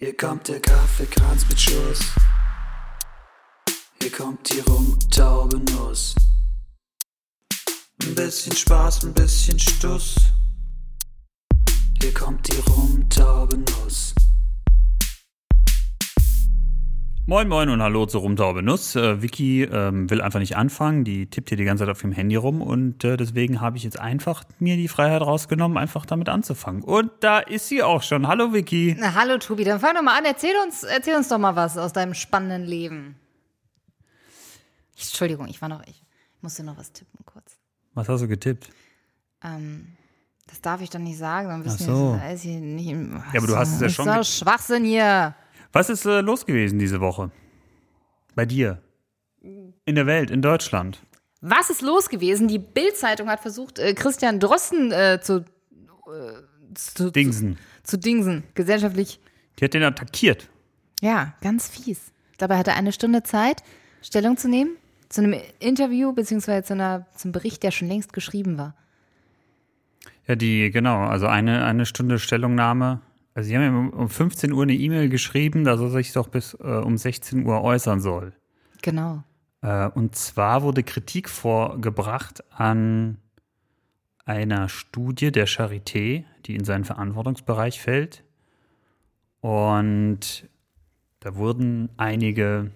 Hier kommt der Kaffeekranz mit Schuss. Hier kommt die Rum.taube.nuss. Ein bisschen Spaß, ein bisschen Stuss. Hier kommt die Rum.taube.nuss. Moin Moin und hallo zu Rum.taube.nuss. Vicky will einfach nicht anfangen, die tippt hier die ganze Zeit auf dem Handy rum und deswegen habe ich jetzt einfach mir die Freiheit rausgenommen, einfach damit anzufangen. Und da ist sie auch schon. Hallo Vicky. Na, hallo Tobi, dann fang doch mal an, erzähl uns doch mal was aus deinem spannenden Leben. Entschuldigung, ich musste noch was tippen kurz. Was hast du getippt? Das darf ich doch nicht sagen, dann wissen wir das hier nicht. Ja, aber du hast es ja schon. Das ist doch Schwachsinn hier. Was ist los gewesen diese Woche? Bei dir? In der Welt, in Deutschland? Was ist los gewesen? Die Bild-Zeitung hat versucht, Christian Drosten zu dingsen. Gesellschaftlich. Die hat den attackiert. Ja, ganz fies. Dabei hatte er eine Stunde Zeit, Stellung zu nehmen, zu einem Interview, beziehungsweise zum Bericht, der schon längst geschrieben war. Ja, also eine Stunde Stellungnahme. Also, sie haben ja um 15 Uhr eine E-Mail geschrieben, dass er sich doch bis um 16 Uhr äußern soll. Genau. Und zwar wurde Kritik vorgebracht an einer Studie der Charité, die in seinen Verantwortungsbereich fällt. Und da wurden einige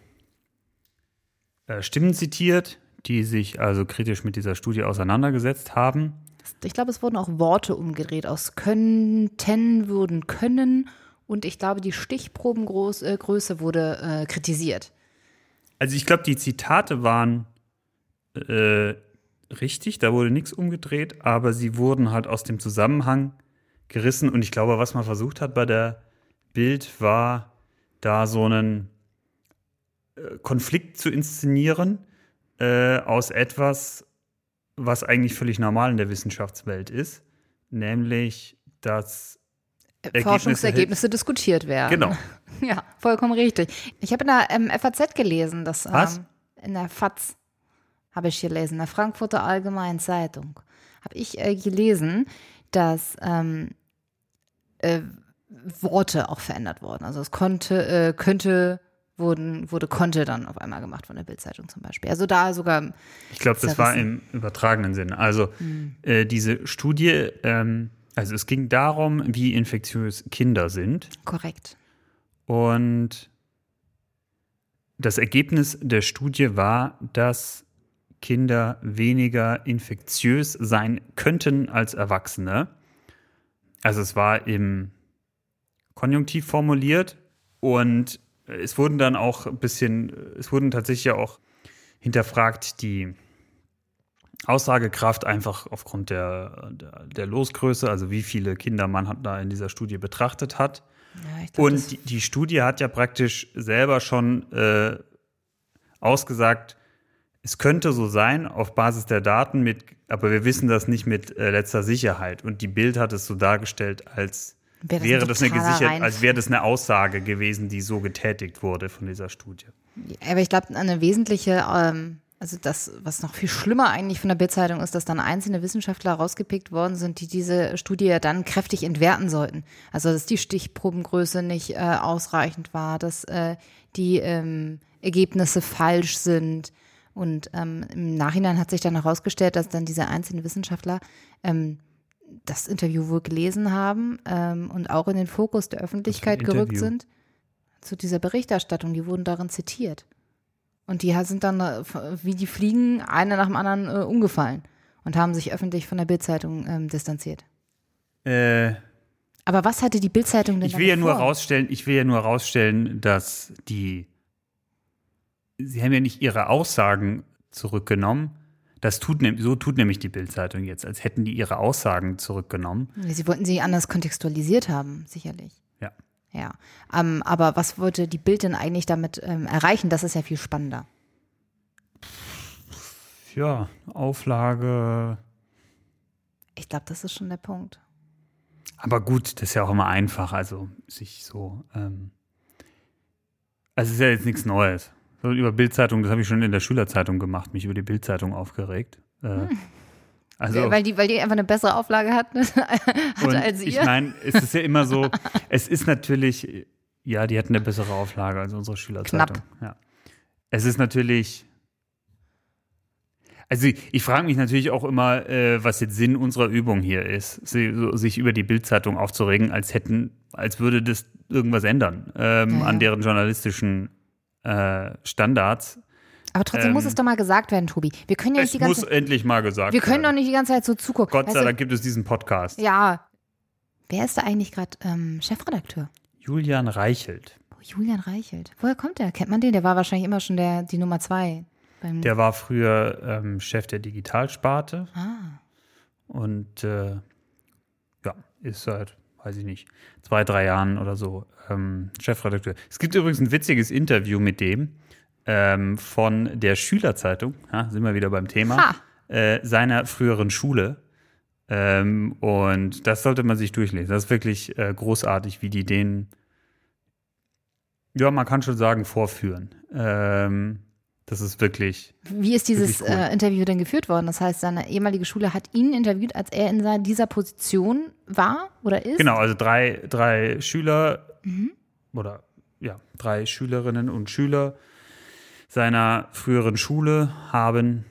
Stimmen zitiert, die sich also kritisch mit dieser Studie auseinandergesetzt haben. Ich glaube, es wurden auch Worte umgedreht aus könnten, würden können und ich glaube, die Stichprobengröße wurde kritisiert. Also ich glaube, die Zitate waren richtig, da wurde nichts umgedreht, aber sie wurden halt aus dem Zusammenhang gerissen und ich glaube, was man versucht hat bei der Bild war, da so einen Konflikt zu inszenieren aus etwas, was eigentlich völlig normal in der Wissenschaftswelt ist, nämlich, dass Forschungsergebnisse diskutiert werden. Genau. Ja, vollkommen richtig. Ich habe in der FAZ gelesen, dass was? In der FAZ habe ich gelesen, in der Frankfurter Allgemeinen Zeitung habe ich gelesen, dass Worte auch verändert wurden. Also es konnte dann auf einmal gemacht von der Bild-Zeitung zum Beispiel. Also da sogar. Ich glaube, das war im übertragenen Sinne. Also diese Studie, also es ging darum, wie infektiös Kinder sind. Korrekt. Und das Ergebnis der Studie war, dass Kinder weniger infektiös sein könnten als Erwachsene. Also es war im Konjunktiv formuliert und es wurden tatsächlich ja auch hinterfragt, die Aussagekraft einfach aufgrund der Losgröße, also wie viele Kinder man da in dieser Studie betrachtet hat. Ja, ich glaub, und die Studie hat ja praktisch selber schon ausgesagt, es könnte so sein, auf Basis der Daten, aber wir wissen das nicht mit letzter Sicherheit. Und die Bild hat es so dargestellt, als wäre das eine Aussage gewesen, die so getätigt wurde von dieser Studie. Ja, aber ich glaube, eine wesentliche, also das, was noch viel schlimmer eigentlich von der Bild-Zeitung ist, dass dann einzelne Wissenschaftler rausgepickt worden sind, die diese Studie dann kräftig entwerten sollten. Also, dass die Stichprobengröße nicht ausreichend war, dass die Ergebnisse falsch sind. Und im Nachhinein hat sich dann herausgestellt, dass dann diese einzelnen Wissenschaftler das Interview wohl gelesen haben und auch in den Fokus der Öffentlichkeit gerückt sind zu dieser Berichterstattung. Die wurden darin zitiert. Und die sind dann wie die Fliegen einer nach dem anderen umgefallen und haben sich öffentlich von der Bild-Zeitung distanziert. Aber was hatte die Bild-Zeitung denn Ich will ja nur herausstellen, dass sie haben ja nicht ihre Aussagen zurückgenommen. So tut nämlich die Bild-Zeitung jetzt, als hätten die ihre Aussagen zurückgenommen. Sie wollten sie anders kontextualisiert haben, sicherlich. Ja. Ja. Aber was wollte die Bild denn eigentlich damit erreichen? Das ist ja viel spannender. Ja, Auflage. Ich glaube, das ist schon der Punkt. Aber gut, das ist ja auch immer einfach, also sich so. Also es ist ja jetzt nichts Neues. Über Bild-Zeitung, das habe ich schon in der Schülerzeitung gemacht, mich über die Bild-Zeitung aufgeregt. Also, weil die einfach eine bessere Auflage hat als ihr. Ich meine, es ist ja immer so, es ist natürlich, Ja, die hatten eine bessere Auflage als unsere Schülerzeitung. Knapp. Ja. Es ist natürlich... Also ich frage mich natürlich auch immer, was jetzt Sinn unserer Übung hier ist, sich über die Bild-Zeitung aufzuregen, als würde das irgendwas ändern an deren journalistischen Standards. Aber trotzdem muss es doch mal gesagt werden, Tobi. Wir können ja nicht die ganze Zeit. Es muss endlich mal gesagt werden. Wir können doch nicht die ganze Zeit so zugucken. Gott sei Dank gibt es diesen Podcast. Ja. Wer ist da eigentlich gerade Chefredakteur? Julian Reichelt. Oh, Julian Reichelt. Woher kommt der? Kennt man den? Der war wahrscheinlich immer schon die Nummer 2. Der war früher Chef der Digitalsparte und ist seit, weiß ich nicht, 2-3 Jahren oder so Chefredakteur. Es gibt übrigens ein witziges Interview mit dem von der Schülerzeitung, sind wir wieder beim Thema, seiner früheren Schule. Und das sollte man sich durchlesen. Das ist wirklich großartig, wie die den, ja, man kann schon sagen, vorführen. Das ist wirklich. Wie ist dieses cool. Interview denn geführt worden? Das heißt, seine ehemalige Schule hat ihn interviewt, als er in dieser Position war oder ist? Genau, also drei Schüler oder ja, 3 Schülerinnen und Schüler seiner früheren Schule haben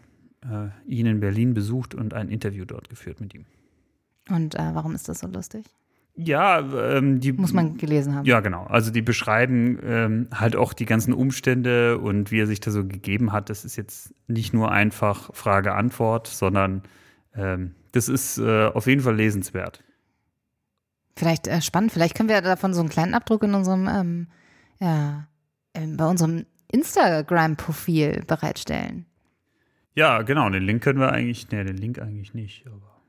ihn in Berlin besucht und ein Interview dort geführt mit ihm. Und warum ist das so lustig? Ja, die muss man gelesen haben. Ja, genau. Also die beschreiben halt auch die ganzen Umstände und wie er sich da so gegeben hat. Das ist jetzt nicht nur einfach Frage-Antwort, sondern das ist auf jeden Fall lesenswert. Vielleicht spannend. Vielleicht können wir davon so einen kleinen Abdruck in unserem bei unserem Instagram-Profil bereitstellen. Ja, genau. Den Link können wir eigentlich. Ne, den Link eigentlich nicht. Aber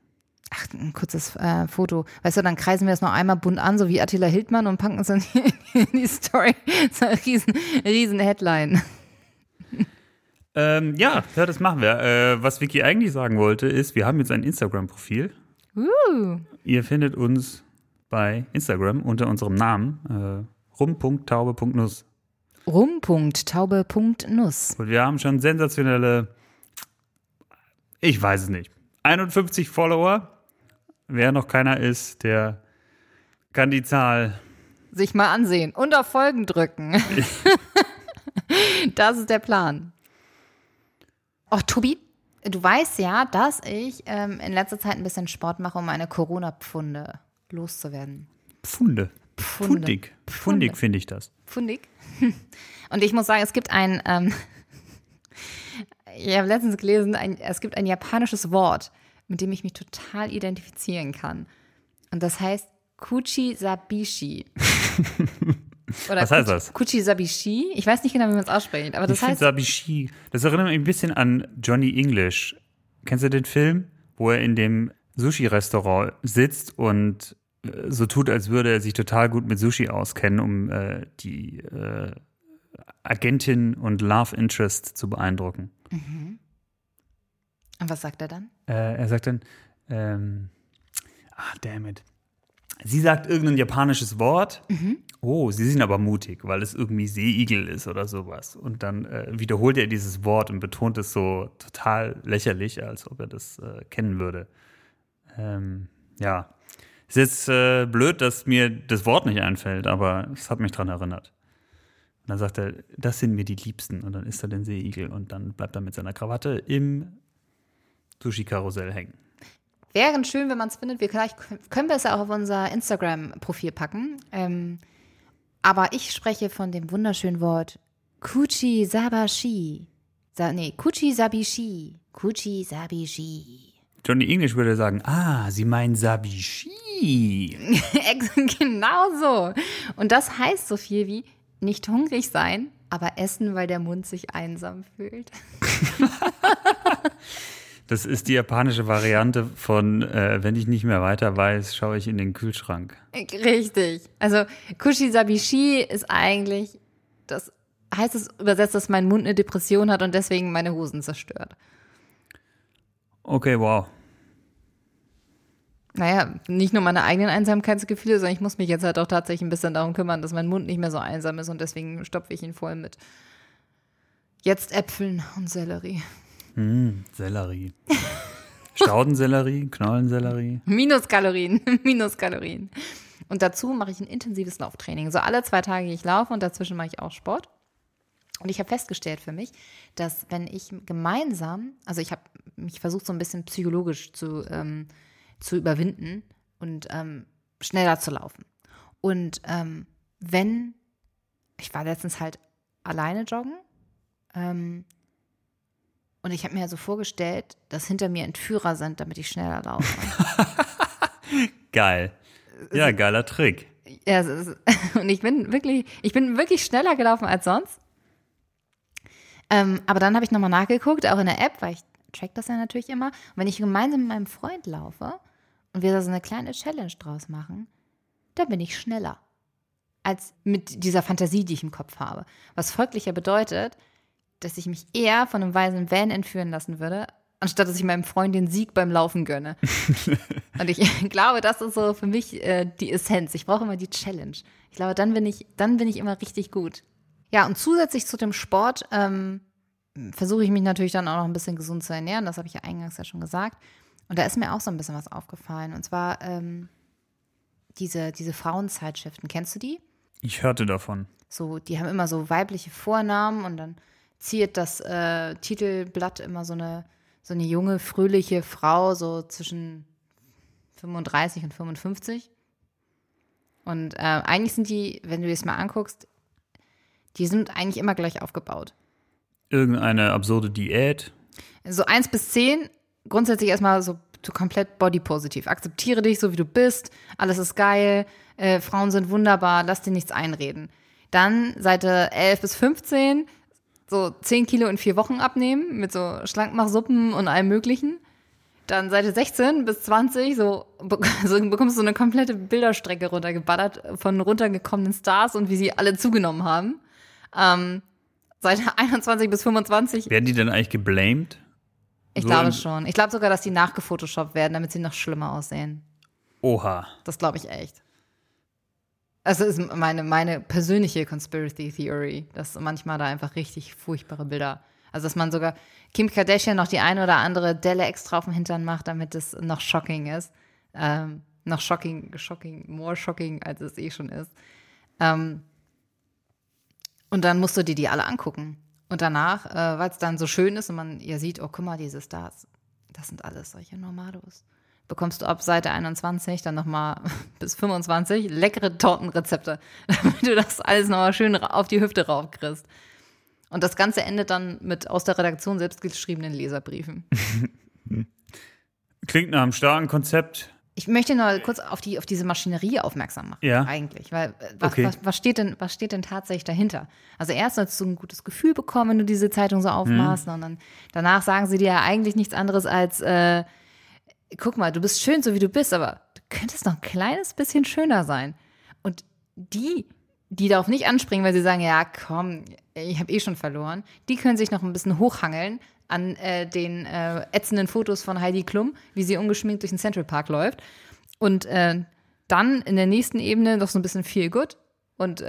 ach, ein kurzes Foto. Weißt du, dann kreisen wir das noch einmal bunt an, so wie Attila Hildmann und packen uns dann in die Story. So eine riesen Headline. Ja, das machen wir. Was Vicky eigentlich sagen wollte, ist, wir haben jetzt ein Instagram-Profil. Ihr findet uns bei Instagram unter unserem Namen rum.taube.nuss. Rum.taube.nuss. Und wir haben schon sensationelle, ich weiß es nicht, 51 Follower. Wer noch keiner ist, der kann die Zahl sich mal ansehen und auf Folgen drücken. Das ist der Plan. Och, Tobi, du weißt ja, dass ich in letzter Zeit ein bisschen Sport mache, um meine Corona-Pfunde loszuwerden. Pfundig finde ich das. Pfundig? Und ich muss sagen, es gibt ein... ich habe letztens gelesen, es gibt ein japanisches Wort, mit dem ich mich total identifizieren kann. Und das heißt Kuchisabishi. Was heißt das? Kuchisabishi. Ich weiß nicht genau, wie man es ausspricht. Aber das heißt Kuchisabishi. Das erinnert mich ein bisschen an Johnny English. Kennst du den Film, wo er in dem Sushi-Restaurant sitzt und so tut, als würde er sich total gut mit Sushi auskennen, um die Agentin und Love Interest zu beeindrucken. Mhm. Und was sagt er dann? Er sagt dann, damn it. Sie sagt irgendein japanisches Wort. Mhm. Oh, sie sind aber mutig, weil es irgendwie Seeigel ist oder sowas. Und dann wiederholt er dieses Wort und betont es so total lächerlich, als ob er das kennen würde. Ja. Es ist blöd, dass mir das Wort nicht einfällt, aber es hat mich dran erinnert. Und dann sagt er, das sind mir die Liebsten. Und dann isst er den Seeigel und dann bleibt er mit seiner Krawatte im Sushi-Karussell hängen. Wäre schön, wenn man es findet. Vielleicht können wir es ja auch auf unser Instagram-Profil packen. Aber ich spreche von dem wunderschönen Wort Kuchisabishi. Kuchisabishi. Kuchisabishi. Johnny English würde sagen, Sie meinen Sabishi. Genau so. Und das heißt so viel wie nicht hungrig sein, aber essen, weil der Mund sich einsam fühlt. Das ist die japanische Variante von, wenn ich nicht mehr weiter weiß, schaue ich in den Kühlschrank. Richtig. Also Kuchisabishi ist eigentlich, das heißt es übersetzt, dass mein Mund eine Depression hat und deswegen meine Hosen zerstört. Okay, wow. Naja, nicht nur meine eigenen Einsamkeitsgefühle, sondern ich muss mich jetzt halt auch tatsächlich ein bisschen darum kümmern, dass mein Mund nicht mehr so einsam ist und deswegen stopfe ich ihn voll mit jetzt Äpfeln und Sellerie. Sellerie. Staudensellerie, Knollensellerie. Minuskalorien. Und dazu mache ich ein intensives Lauftraining. So alle 2 Tage gehe ich laufen und dazwischen mache ich auch Sport. Und ich habe festgestellt für mich, dass wenn ich gemeinsam, also ich habe mich versucht so ein bisschen psychologisch zu überwinden und schneller zu laufen. Und ich war letztens halt alleine joggen und ich habe mir so vorgestellt, dass hinter mir Entführer sind, damit ich schneller laufe. Geil. Ja, geiler Trick. Ja, und ich bin wirklich schneller gelaufen als sonst. Aber dann habe ich nochmal nachgeguckt, auch in der App, weil ich track das ja natürlich immer. Und wenn ich gemeinsam mit meinem Freund laufe und wir da so eine kleine Challenge draus machen, dann bin ich schneller als mit dieser Fantasie, die ich im Kopf habe. Was folglich ja bedeutet, dass ich mich eher von einem weißen Van entführen lassen würde, anstatt dass ich meinem Freund den Sieg beim Laufen gönne. Und ich glaube, das ist so für mich die Essenz. Ich brauche immer die Challenge. Ich glaube, dann bin ich immer richtig gut. Ja, und zusätzlich zu dem Sport versuche ich mich natürlich dann auch noch ein bisschen gesund zu ernähren. Das habe ich ja eingangs ja schon gesagt. Und da ist mir auch so ein bisschen was aufgefallen. Und zwar diese Frauenzeitschriften. Kennst du die? Ich hörte davon. So, die haben immer so weibliche Vornamen und dann ziert das Titelblatt immer so eine junge, fröhliche Frau so zwischen 35 und 55. Und eigentlich sind die, wenn du dir das mal anguckst, die sind eigentlich immer gleich aufgebaut. Irgendeine absurde Diät? So 1 bis 10, grundsätzlich erstmal so komplett bodypositiv. Akzeptiere dich so, wie du bist, alles ist geil, Frauen sind wunderbar, lass dir nichts einreden. Dann Seite 11 bis 15, so 10 Kilo in 4 Wochen abnehmen, mit so Schlankmachsuppen und allem möglichen. Dann Seite 16 bis 20, so bekommst du so eine komplette Bilderstrecke runtergeballert von runtergekommenen Stars und wie sie alle zugenommen haben. Seit 21 bis 25. Werden die denn eigentlich geblamed? Ich glaube schon. Ich glaube sogar, dass die nachgefotoshoppt werden, damit sie noch schlimmer aussehen. Oha. Das glaube ich echt. Also ist meine persönliche Conspiracy Theory, dass manchmal da einfach richtig furchtbare Bilder, also dass man sogar Kim Kardashian noch die ein oder andere Delle extra auf dem Hintern macht, damit es noch shocking ist. Noch more shocking, als es eh schon ist. Und dann musst du dir die alle angucken. Und danach, weil es dann so schön ist und man ja sieht, oh, guck mal, diese Stars, das sind alles solche Normalos. Bekommst du ab Seite 21 dann nochmal bis 25 leckere Tortenrezepte, damit du das alles nochmal schön auf die Hüfte raufkriegst. Und das Ganze endet dann mit aus der Redaktion selbst geschriebenen Leserbriefen. Klingt nach einem starken Konzept. Ich möchte nur kurz auf diese Maschinerie aufmerksam machen, ja. Eigentlich. Weil was steht denn tatsächlich dahinter? Also erst sollst du ein gutes Gefühl bekommen, wenn du diese Zeitung so aufmachst. Und dann, danach sagen sie dir ja eigentlich nichts anderes als, guck mal, du bist schön, so wie du bist, aber du könntest noch ein kleines bisschen schöner sein. Und die darauf nicht anspringen, weil sie sagen, ja komm, ich habe eh schon verloren, die können sich noch ein bisschen hochhangeln an den ätzenden Fotos von Heidi Klum, wie sie ungeschminkt durch den Central Park läuft. Und dann in der nächsten Ebene noch so ein bisschen Feel Good und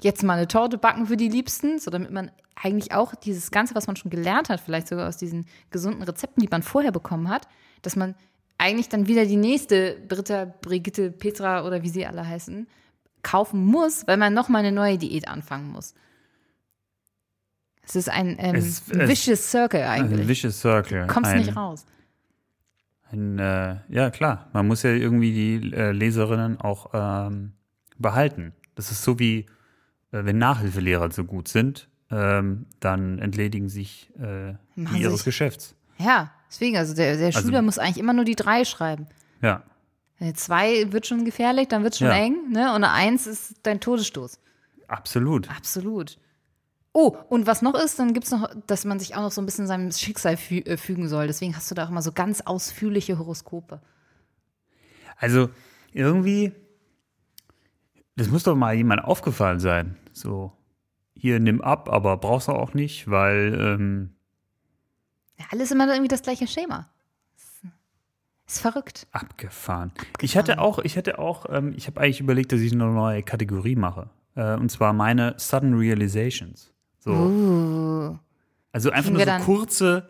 jetzt mal eine Torte backen für die Liebsten, so damit man eigentlich auch dieses Ganze, was man schon gelernt hat, vielleicht sogar aus diesen gesunden Rezepten, die man vorher bekommen hat, dass man eigentlich dann wieder die nächste Britta, Brigitte, Petra oder wie sie alle heißen, kaufen muss, weil man nochmal eine neue Diät anfangen muss. Es ist ein vicious circle eigentlich. Ein vicious circle. Kommst nicht raus. Ja, klar. Man muss ja irgendwie die Leserinnen auch behalten. Das ist so wie, wenn Nachhilfelehrer so gut sind, dann entledigen sich die ihres Geschäfts. Ja, deswegen. Also der Schüler muss eigentlich immer nur die 3 schreiben. Ja. 2 wird schon gefährlich, dann wird es schon eng, ne? Und eine 1 ist dein Todesstoß. Absolut. Oh, und was noch ist, dann gibt es noch, dass man sich auch noch so ein bisschen seinem Schicksal fügen soll. Deswegen hast du da auch immer so ganz ausführliche Horoskope. Also irgendwie, das muss doch mal jemand aufgefallen sein. So, hier, nimm ab, aber brauchst du auch nicht, weil ja, alles immer irgendwie das gleiche Schema. Ist verrückt. Abgefahren. Ich hatte auch, ich habe eigentlich überlegt, dass ich eine neue Kategorie mache. Und zwar meine Sudden Realizations. So. Also einfach nur so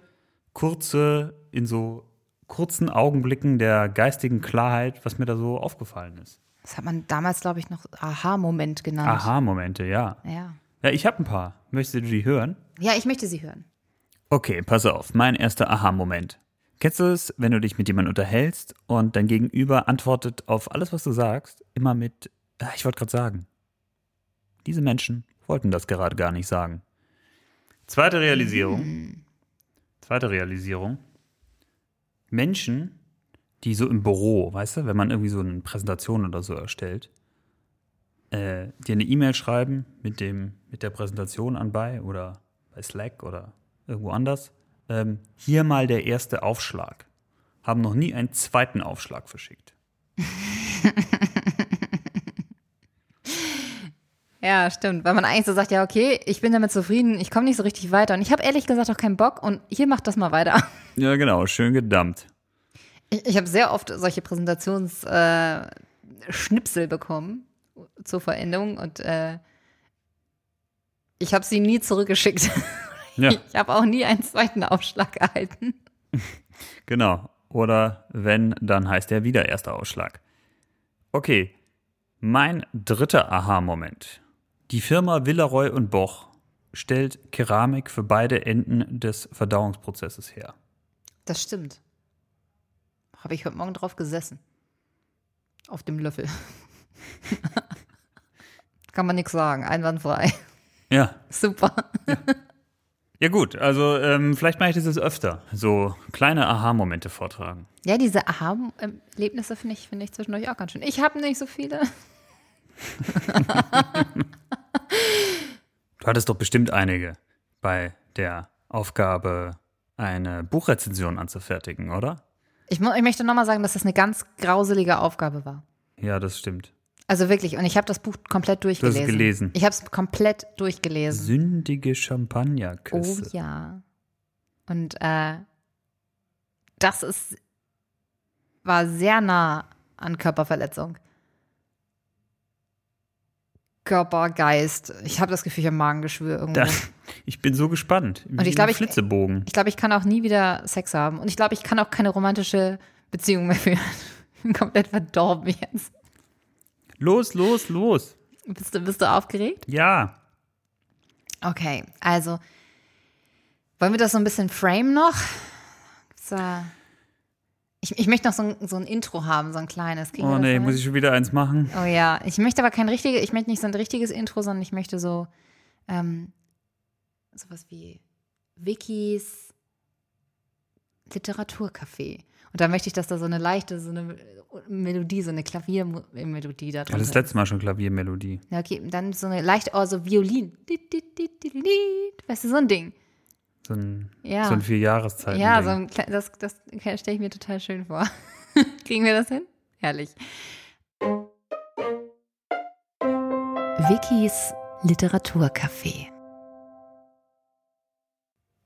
kurze, in so kurzen Augenblicken der geistigen Klarheit, was mir da so aufgefallen ist. Das hat man damals, glaube ich, noch Aha-Moment genannt. Aha-Momente, ja. Ja. Ja, ich habe ein paar. Möchtest du die hören? Ja, ich möchte sie hören. Okay, pass auf. Mein erster Aha-Moment. Kennst du es, wenn du dich mit jemandem unterhältst und dein Gegenüber antwortet auf alles, was du sagst, immer mit, ich wollte gerade sagen. Diese Menschen wollten das gerade gar nicht sagen. Zweite Realisierung. Menschen, die so im Büro, weißt du, wenn man irgendwie so eine Präsentation oder so erstellt, die eine E-Mail schreiben mit der Präsentation anbei oder bei Slack oder irgendwo anders. Hier mal der erste Aufschlag. Haben noch nie einen zweiten Aufschlag verschickt. Ja, stimmt. Weil man eigentlich so sagt, ja, okay, ich bin damit zufrieden, ich komme nicht so richtig weiter. Und ich habe ehrlich gesagt auch keinen Bock und hier macht das mal weiter. Ja, genau. Schön gedumpt. Ich habe sehr oft solche Präsentationsschnipsel bekommen zur Veränderung und ich habe sie nie zurückgeschickt. Ja. Ich habe auch nie einen zweiten Aufschlag erhalten. Genau. Oder wenn, dann heißt der wieder erster Aufschlag. Okay. Mein dritter Aha-Moment. Die Firma Villeroy & Boch stellt Keramik für beide Enden des Verdauungsprozesses her. Das stimmt. Habe ich heute Morgen drauf gesessen. Auf dem Löffel. Kann man nichts sagen. Einwandfrei. Ja. Super. Ja. Ja gut, also vielleicht mache ich das jetzt öfter, so kleine Aha-Momente vortragen. Ja, diese Aha-Erlebnisse finde ich zwischendurch auch ganz schön. Ich habe nicht so viele. Du hattest doch bestimmt einige bei der Aufgabe, eine Buchrezension anzufertigen, oder? Ich möchte nochmal sagen, dass das eine ganz grauselige Aufgabe war. Ja, das stimmt. Also wirklich, und ich habe das Buch komplett durchgelesen. Du hast es gelesen. Ich habe es komplett durchgelesen. Sündige Champagnerküsse. Oh ja. Und das war sehr nah an Körperverletzung. Körper, Geist. Ich habe das Gefühl, ich habe Magengeschwür irgendwo. Ich bin so gespannt. Und ich glaube, ich kann auch nie wieder Sex haben. Und ich glaube, ich kann auch keine romantische Beziehung mehr führen. Ich bin komplett verdorben jetzt. Los. Bist du aufgeregt? Ja. Okay, also wollen wir das so ein bisschen framen noch? Ich möchte noch so ein Intro haben, so ein kleines. Oh nee, muss ich schon wieder eins machen? Oh ja, ich möchte aber ich möchte nicht so ein richtiges Intro, sondern ich möchte so sowas wie Wikis Literaturcafé. Und da möchte ich, dass da so eine leichte, so eine Melodie, so eine Klaviermelodie da drin ist. Ja, das letzte Mal schon Klaviermelodie. Ja, okay, dann so eine leichte, so Violin. Weißt du, so ein Ding. So ein Vierjahreszeiten-Ding. Ja, so ein, das stelle ich mir total schön vor. Kriegen wir das hin? Herrlich. Wikis Literaturcafé.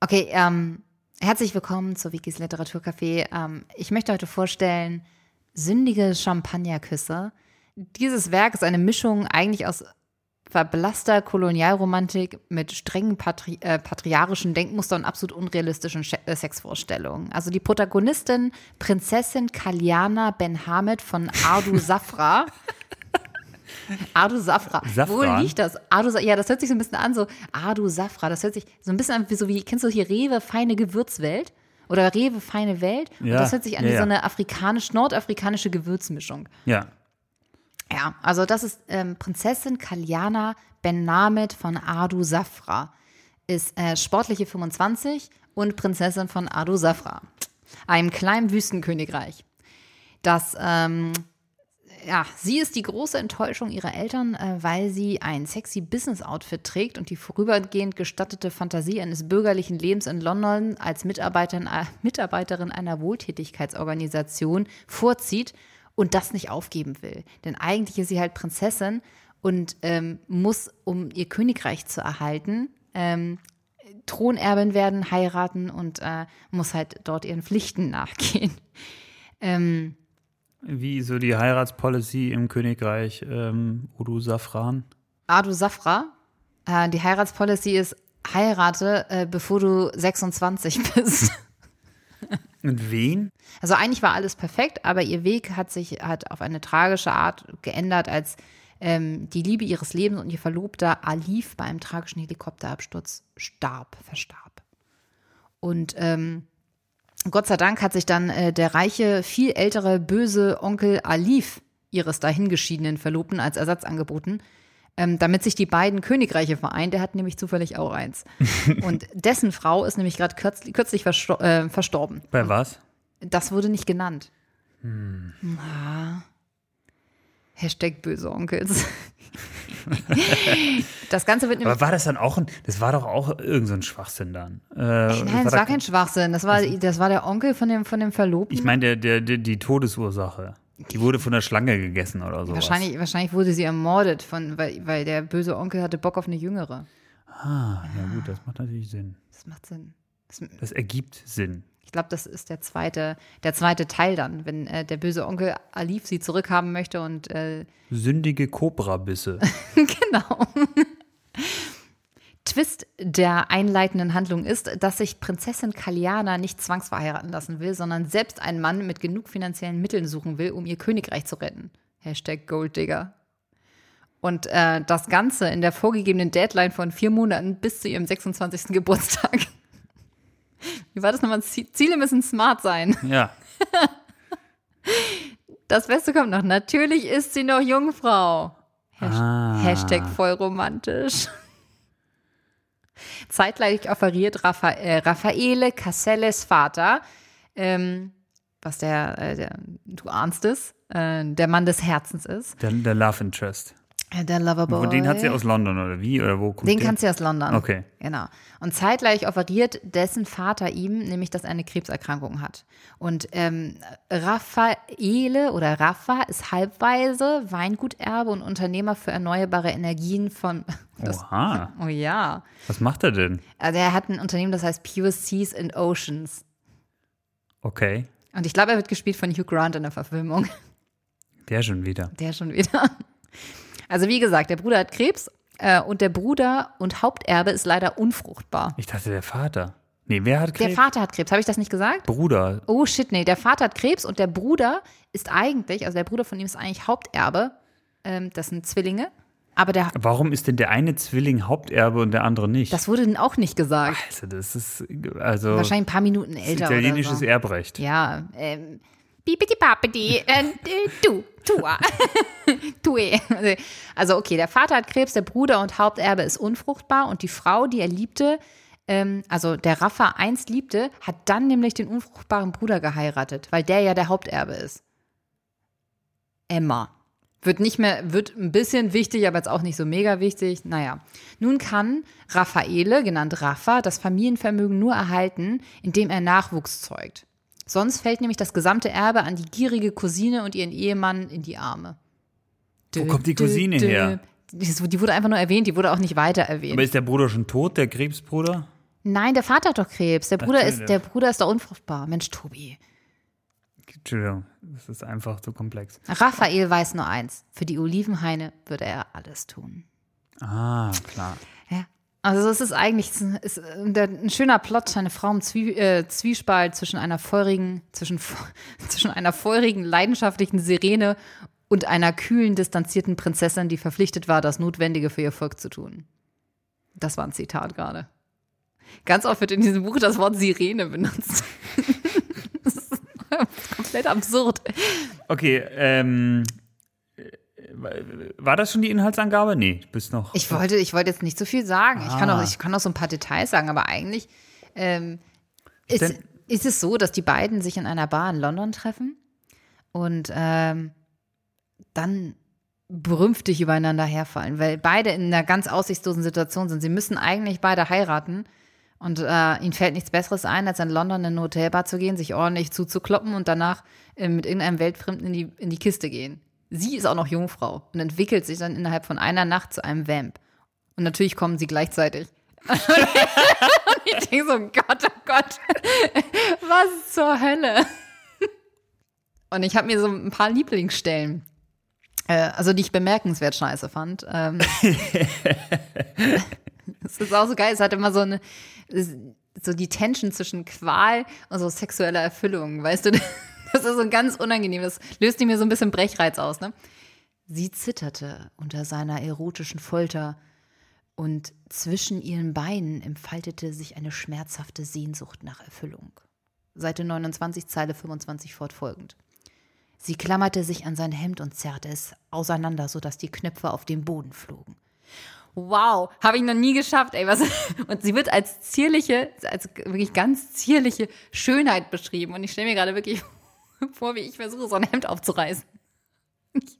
Okay, herzlich willkommen zu Wikis Literaturcafé. Ich möchte heute vorstellen, Sündige Champagnerküsse. Dieses Werk ist eine Mischung eigentlich aus verblasster Kolonialromantik mit strengen patriarchischen Denkmustern und absolut unrealistischen Sexvorstellungen. Also die Protagonistin, Prinzessin Kalyana Ben-Hamid von Ardu Safra. Ardu Safra. Safran. Wo liegt das? Ja, das hört sich so ein bisschen an, so Ardu Safra. Das hört sich so ein bisschen an, so wie, kennst du hier Rewe, feine Gewürzwelt? Oder Rewe, feine Welt? Und ja, das hört sich an wie so eine nordafrikanische Gewürzmischung. Ja. Ja, also das ist Prinzessin Kalyana Ben-Hamid von Ardu Safra. Ist sportliche 25 und Prinzessin von Ardu Safra. Einem kleinen Wüstenkönigreich. Sie ist die große Enttäuschung ihrer Eltern, weil sie ein sexy Business-Outfit trägt und die vorübergehend gestattete Fantasie eines bürgerlichen Lebens in London als Mitarbeiterin einer Wohltätigkeitsorganisation vorzieht und das nicht aufgeben will. Denn eigentlich ist sie halt Prinzessin und muss, um ihr Königreich zu erhalten, Thronerbin werden, heiraten und muss halt dort ihren Pflichten nachgehen. Wie so die Heiratspolicy im Königreich Ardu Safra. Die Heiratspolicy ist, heirate, bevor du 26 bist. Und wen? Also eigentlich war alles perfekt, aber ihr Weg hat auf eine tragische Art geändert, als die Liebe ihres Lebens und ihr Verlobter Alif bei einem tragischen Helikopterabsturz verstarb. Und Gott sei Dank hat sich dann der reiche, viel ältere, böse Onkel Alif ihres dahingeschiedenen Verlobten als Ersatz angeboten, damit sich die beiden Königreiche vereinen. Der hat nämlich zufällig auch eins. Und dessen Frau ist nämlich gerade kürzlich verstorben. Bei was? Das wurde nicht genannt. Hashtag böse Onkels. Das Ganze wird nämlich. Aber war das dann auch das war doch auch irgend so ein Schwachsinn dann. Nein, das war kein Schwachsinn. Das war der Onkel von dem Verlobten. Ich meine, die Todesursache. Die wurde von der Schlange gegessen oder so. Wahrscheinlich wurde sie ermordet, weil der böse Onkel hatte Bock auf eine Jüngere. Ja gut, das macht natürlich Sinn. Das macht Sinn. Das ergibt Sinn. Ich glaube, das ist der zweite Teil dann, wenn der böse Onkel Alif sie zurückhaben möchte und sündige Kobrabisse. Genau. Twist der einleitenden Handlung ist, dass sich Prinzessin Kaliana nicht zwangsverheiraten lassen will, sondern selbst einen Mann mit genug finanziellen Mitteln suchen will, um ihr Königreich zu retten. Hashtag Golddigger. Und das Ganze in der vorgegebenen Deadline von 4 Monaten bis zu ihrem 26. Geburtstag. Wie war das nochmal? Ziele müssen smart sein. Ja. Das Beste kommt noch. Natürlich ist sie noch Jungfrau. Hashtag voll romantisch. Zeitgleich offeriert Raffaele Caselles Vater, du ahnst es, der Mann des Herzens ist. Der Love Interest. Der Loverboy. Und den hat sie aus London oder wie? Oder wo kommt den kann sie aus London. Okay. Genau. Und zeitgleich offeriert dessen Vater ihm, nämlich, dass er eine Krebserkrankung hat. Und Raffaele oder Raffa ist Halbwaise, Weinguterbe und Unternehmer für erneuerbare Energien von. Oha. Oh ja. Was macht er denn? Also er hat ein Unternehmen, das heißt Pure Seas and Oceans. Okay. Und ich glaube, er wird gespielt von Hugh Grant in der Verfilmung. Der schon wieder. Also wie gesagt, der Bruder hat Krebs und der Bruder und Haupterbe ist leider unfruchtbar. Ich dachte, der Vater. Nee, wer hat Krebs? Der Vater hat Krebs, habe ich das nicht gesagt? Bruder. Oh shit, nee, der Vater hat Krebs und der Bruder ist eigentlich, also der Bruder von ihm ist eigentlich Haupterbe. Das sind Zwillinge. Aber warum ist denn der eine Zwilling Haupterbe und der andere nicht? Das wurde denn auch nicht gesagt. Also das ist, wahrscheinlich ein paar Minuten älter oder so. Italienisches Erbrecht. Ja, Also okay, der Vater hat Krebs, der Bruder und Haupterbe ist unfruchtbar und die Frau, die er liebte, also der Raffa einst liebte, hat dann nämlich den unfruchtbaren Bruder geheiratet, weil der ja der Haupterbe ist. Emma. Wird ein bisschen wichtig, aber jetzt auch nicht so mega wichtig. Naja, nun kann Raffaele, genannt Raffa, das Familienvermögen nur erhalten, indem er Nachwuchs zeugt. Sonst fällt nämlich das gesamte Erbe an die gierige Cousine und ihren Ehemann in die Arme. Wo kommt die Cousine her? Die wurde einfach nur erwähnt, die wurde auch nicht weiter erwähnt. Aber ist der Bruder schon tot, der Krebsbruder? Nein, der Vater hat doch Krebs. Der Bruder ist doch unfruchtbar. Mensch, Tobi. Entschuldigung, das ist einfach so komplex. Raffael weiß nur eins. Für die Olivenhaine würde er alles tun. Klar. Ja. Also es ist eigentlich ein schöner Plot, eine Frau im Zwiespalt zwischen einer feurigen, leidenschaftlichen Sirene und einer kühlen, distanzierten Prinzessin, die verpflichtet war, das Notwendige für ihr Volk zu tun. Das war ein Zitat gerade. Ganz oft wird in diesem Buch das Wort Sirene benutzt. Das ist komplett absurd. Okay, war das schon die Inhaltsangabe? Nee, du bist noch. Ich wollte jetzt nicht so viel sagen. Ich kann auch so ein paar Details sagen, aber eigentlich ist es so, dass die beiden sich in einer Bar in London treffen und dann berühmtlich übereinander herfallen, weil beide in einer ganz aussichtslosen Situation sind. Sie müssen eigentlich beide heiraten und ihnen fällt nichts Besseres ein, als in London in eine Hotelbar zu gehen, sich ordentlich zuzukloppen und danach mit irgendeinem Weltfremden in die Kiste gehen. Sie ist auch noch Jungfrau und entwickelt sich dann innerhalb von einer Nacht zu einem Vamp. Und natürlich kommen sie gleichzeitig. Und ich denke so, Gott, oh Gott, was zur Hölle? Und ich habe mir so ein paar Lieblingsstellen, die ich bemerkenswert scheiße fand. Das ist auch so geil, es hat immer so eine so die Tension zwischen Qual und so sexueller Erfüllung, weißt du, das ist so ganz unangenehm, das löst in mir so ein bisschen Brechreiz aus, ne? Sie zitterte unter seiner erotischen Folter und zwischen ihren Beinen entfaltete sich eine schmerzhafte Sehnsucht nach Erfüllung. Seite 29, Zeile 25 fortfolgend. Sie klammerte sich an sein Hemd und zerrte es auseinander, sodass die Knöpfe auf den Boden flogen. Wow, habe ich noch nie geschafft, ey. Was? Und sie wird als zierliche, als wirklich ganz zierliche Schönheit beschrieben. Und ich stelle mir gerade wirklich vor, wie ich versuche, so ein Hemd aufzureißen. Ich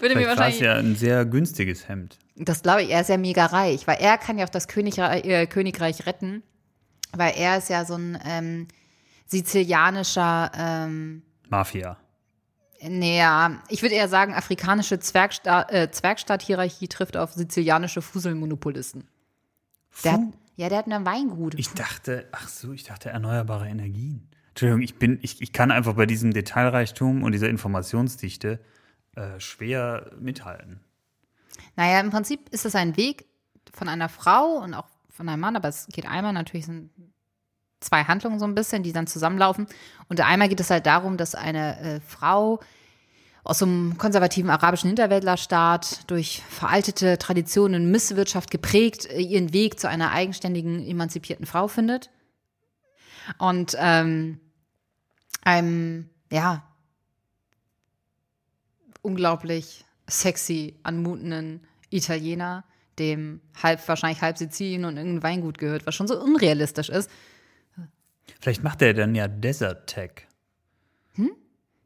würde mir wahrscheinlich. Das war ja ein sehr günstiges Hemd. Das glaube ich, er ist ja mega reich, weil er kann ja auch das Königreich retten, weil er ist ja so ein sizilianischer Mafia. Naja, ich würde eher sagen, afrikanische Zwergstaat-Hierarchie trifft auf sizilianische Fuselmonopolisten. Der hat ein Weingut. Ich dachte erneuerbare Energien. Entschuldigung, ich kann einfach bei diesem Detailreichtum und dieser Informationsdichte schwer mithalten. Naja, im Prinzip ist das ein Weg von einer Frau und auch von einem Mann, aber es geht einmal, natürlich sind zwei Handlungen so ein bisschen, die dann zusammenlaufen. Und einmal geht es halt darum, dass eine Frau aus so einem konservativen arabischen Hinterwäldlerstaat durch veraltete Traditionen, Misswirtschaft geprägt, ihren Weg zu einer eigenständigen, emanzipierten Frau findet. Und einem, ja, unglaublich sexy anmutenden Italiener, dem wahrscheinlich halb Sizilien und irgendein Weingut gehört, was schon so unrealistisch ist. Vielleicht macht der dann ja Desertec. Hm?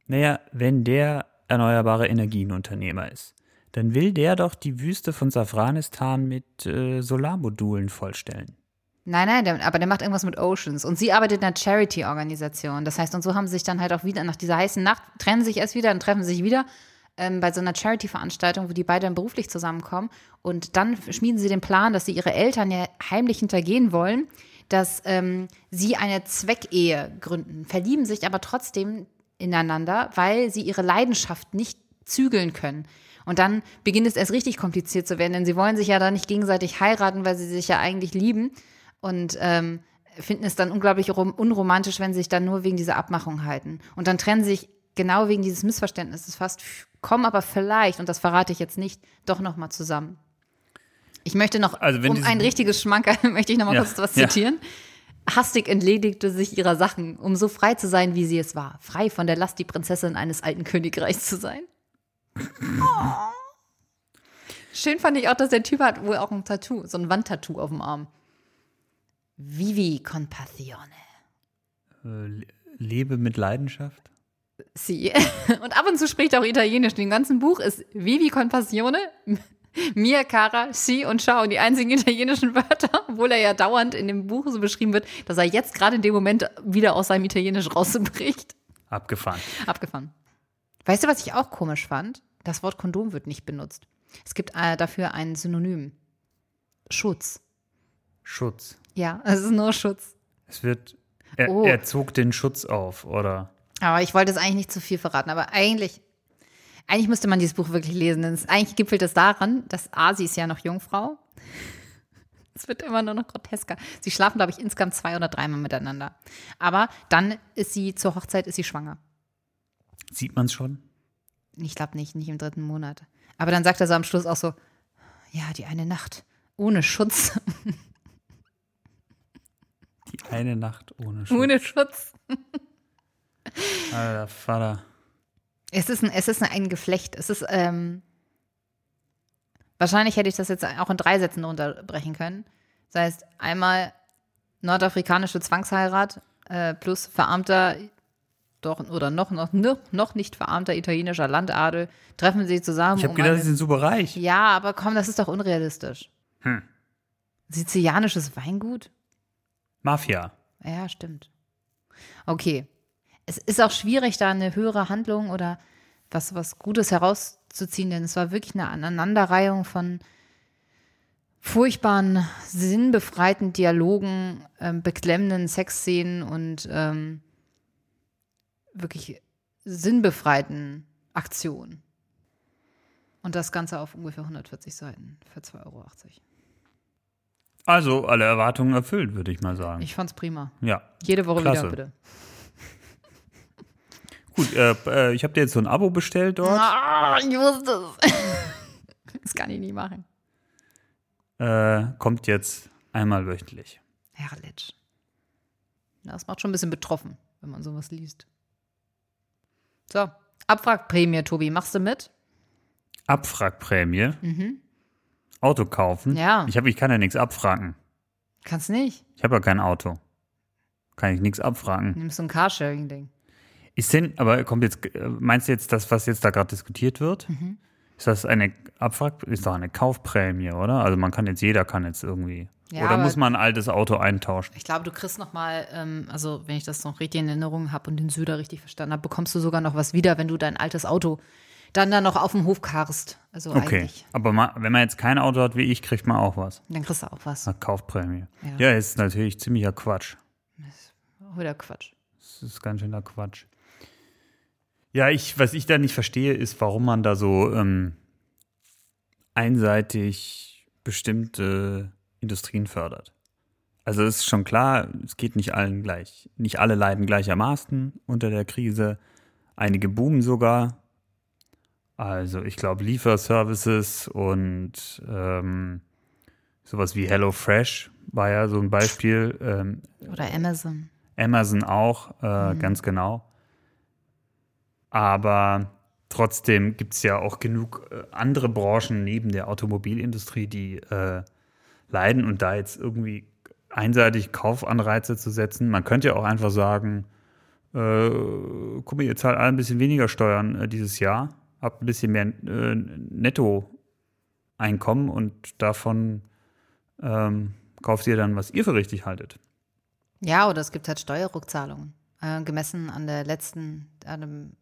Naja, wenn der erneuerbare Energienunternehmer ist, dann will der doch die Wüste von Safranistan mit Solarmodulen vollstellen. Nein, aber der macht irgendwas mit Oceans. Und sie arbeitet in einer Charity-Organisation. Das heißt, und so haben sie sich dann halt auch wieder nach dieser heißen Nacht, trennen sich erst wieder und treffen sich wieder bei so einer Charity-Veranstaltung, wo die beiden beruflich zusammenkommen. Und dann schmieden sie den Plan, dass sie ihre Eltern ja heimlich hintergehen wollen, dass sie eine Zweckehe gründen, verlieben sich aber trotzdem ineinander, weil sie ihre Leidenschaft nicht zügeln können. Und dann beginnt es erst richtig kompliziert zu werden, denn sie wollen sich ja dann nicht gegenseitig heiraten, weil sie sich ja eigentlich lieben und finden es dann unglaublich unromantisch, wenn sie sich dann nur wegen dieser Abmachung halten. Und dann trennen sie sich genau wegen dieses Missverständnisses fast, kommen aber vielleicht, und das verrate ich jetzt nicht, doch nochmal zusammen. Ich möchte noch, also um ein richtiges Schmankerl, möchte ich noch mal kurz was zitieren. Hastig entledigte sich ihrer Sachen, um so frei zu sein, wie sie es war. Frei von der Last, die Prinzessin eines alten Königreichs zu sein. Oh. Schön fand ich auch, dass der Typ hat wohl auch ein Tattoo, so ein Wandtattoo auf dem Arm. Vivi con passione. Lebe mit Leidenschaft. Sie. Und ab und zu spricht er auch Italienisch. In dem ganzen Buch ist Vivi con passione Mia, Cara, Si und Ciao, die einzigen italienischen Wörter, obwohl er ja dauernd in dem Buch so beschrieben wird, dass er jetzt gerade in dem Moment wieder aus seinem Italienisch rausbricht. Abgefahren. Weißt du, was ich auch komisch fand? Das Wort Kondom wird nicht benutzt. Es gibt dafür ein Synonym. Schutz. Ja, es ist nur Schutz. Es wird, er zog den Schutz auf, oder? Aber ich wollte es eigentlich nicht zu viel verraten, aber eigentlich müsste man dieses Buch wirklich lesen, denn eigentlich gipfelt es daran, dass sie ist ja noch Jungfrau. Es wird immer nur noch grotesker. Sie schlafen, glaube ich, insgesamt 2 oder 3 Mal miteinander. Aber dann zur Hochzeit ist sie schwanger. Sieht man es schon? Ich glaube nicht im 3. Monat. Aber dann sagt er so am Schluss auch so, ja, die eine Nacht ohne Schutz. Die eine Nacht ohne Schutz. Ohne Schutz. Alter Vater. Es ist ein Geflecht. Es ist, wahrscheinlich hätte ich das jetzt auch in 3 Sätzen runterbrechen können. Das heißt, einmal nordafrikanische Zwangsheirat plus verarmter, noch nicht verarmter italienischer Landadel treffen sie zusammen. Ich habe gedacht, sie sind super reich. Ja, aber komm, das ist doch unrealistisch. Sizilianisches Weingut? Mafia. Ja, stimmt. Okay. Es ist auch schwierig, da eine höhere Handlung oder was Gutes herauszuziehen, denn es war wirklich eine Aneinanderreihung von furchtbaren, sinnbefreiten Dialogen, beklemmenden Sexszenen und wirklich sinnbefreiten Aktionen. Und das Ganze auf ungefähr 140 Seiten für 2,80 €. Also alle Erwartungen erfüllt, würde ich mal sagen. Ich fand's prima. Ja. Jede Woche klasse. Wieder, bitte. Gut, ich habe dir jetzt so ein Abo bestellt dort. Ah, ich wusste es. Das kann ich nie machen. Kommt jetzt einmal wöchentlich. Herrlich. Das macht schon ein bisschen betroffen, wenn man sowas liest. So, Abwrackprämie, Tobi. Machst du mit? Abwrackprämie? Mhm. Auto kaufen? Ja. Ich kann ja nichts abwracken. Kannst nicht? Ich habe ja kein Auto. Kann ich nichts abwracken. Nimmst du ein Carsharing-Ding. Ist denn, aber kommt jetzt, meinst du jetzt das, was jetzt da gerade diskutiert wird? Mhm. Ist das eine Abwrackprämie? Ist doch eine Kaufprämie, oder? Also jeder kann jetzt irgendwie. Ja, oder muss man ein altes Auto eintauschen? Ich glaube, du kriegst nochmal, also wenn ich das noch richtig in Erinnerung habe und den Süder richtig verstanden habe, bekommst du sogar noch was wieder, wenn du dein altes Auto dann noch auf dem Hof karst. Also okay, eigentlich. Aber wenn man jetzt kein Auto hat wie ich, kriegt man auch was. Dann kriegst du auch was. Eine Kaufprämie. Ja, ist natürlich ziemlicher Quatsch. Das ist auch wieder Quatsch. Das ist ganz schöner Quatsch. Ja, was ich da nicht verstehe, ist, warum man da so einseitig bestimmte Industrien fördert. Also es ist schon klar, es geht nicht allen gleich. Nicht alle leiden gleichermaßen unter der Krise. Einige boomen sogar. Also ich glaube Lieferservices und sowas wie HelloFresh war ja so ein Beispiel. Oder Amazon. Amazon auch, ganz genau. Aber trotzdem gibt es ja auch genug andere Branchen neben der Automobilindustrie, die leiden, und da jetzt irgendwie einseitig Kaufanreize zu setzen. Man könnte ja auch einfach sagen, guck mal, ihr zahlt alle ein bisschen weniger Steuern dieses Jahr, habt ein bisschen mehr Nettoeinkommen und davon kauft ihr dann, was ihr für richtig haltet. Ja, oder es gibt halt Steuerrückzahlungen. Gemessen an der an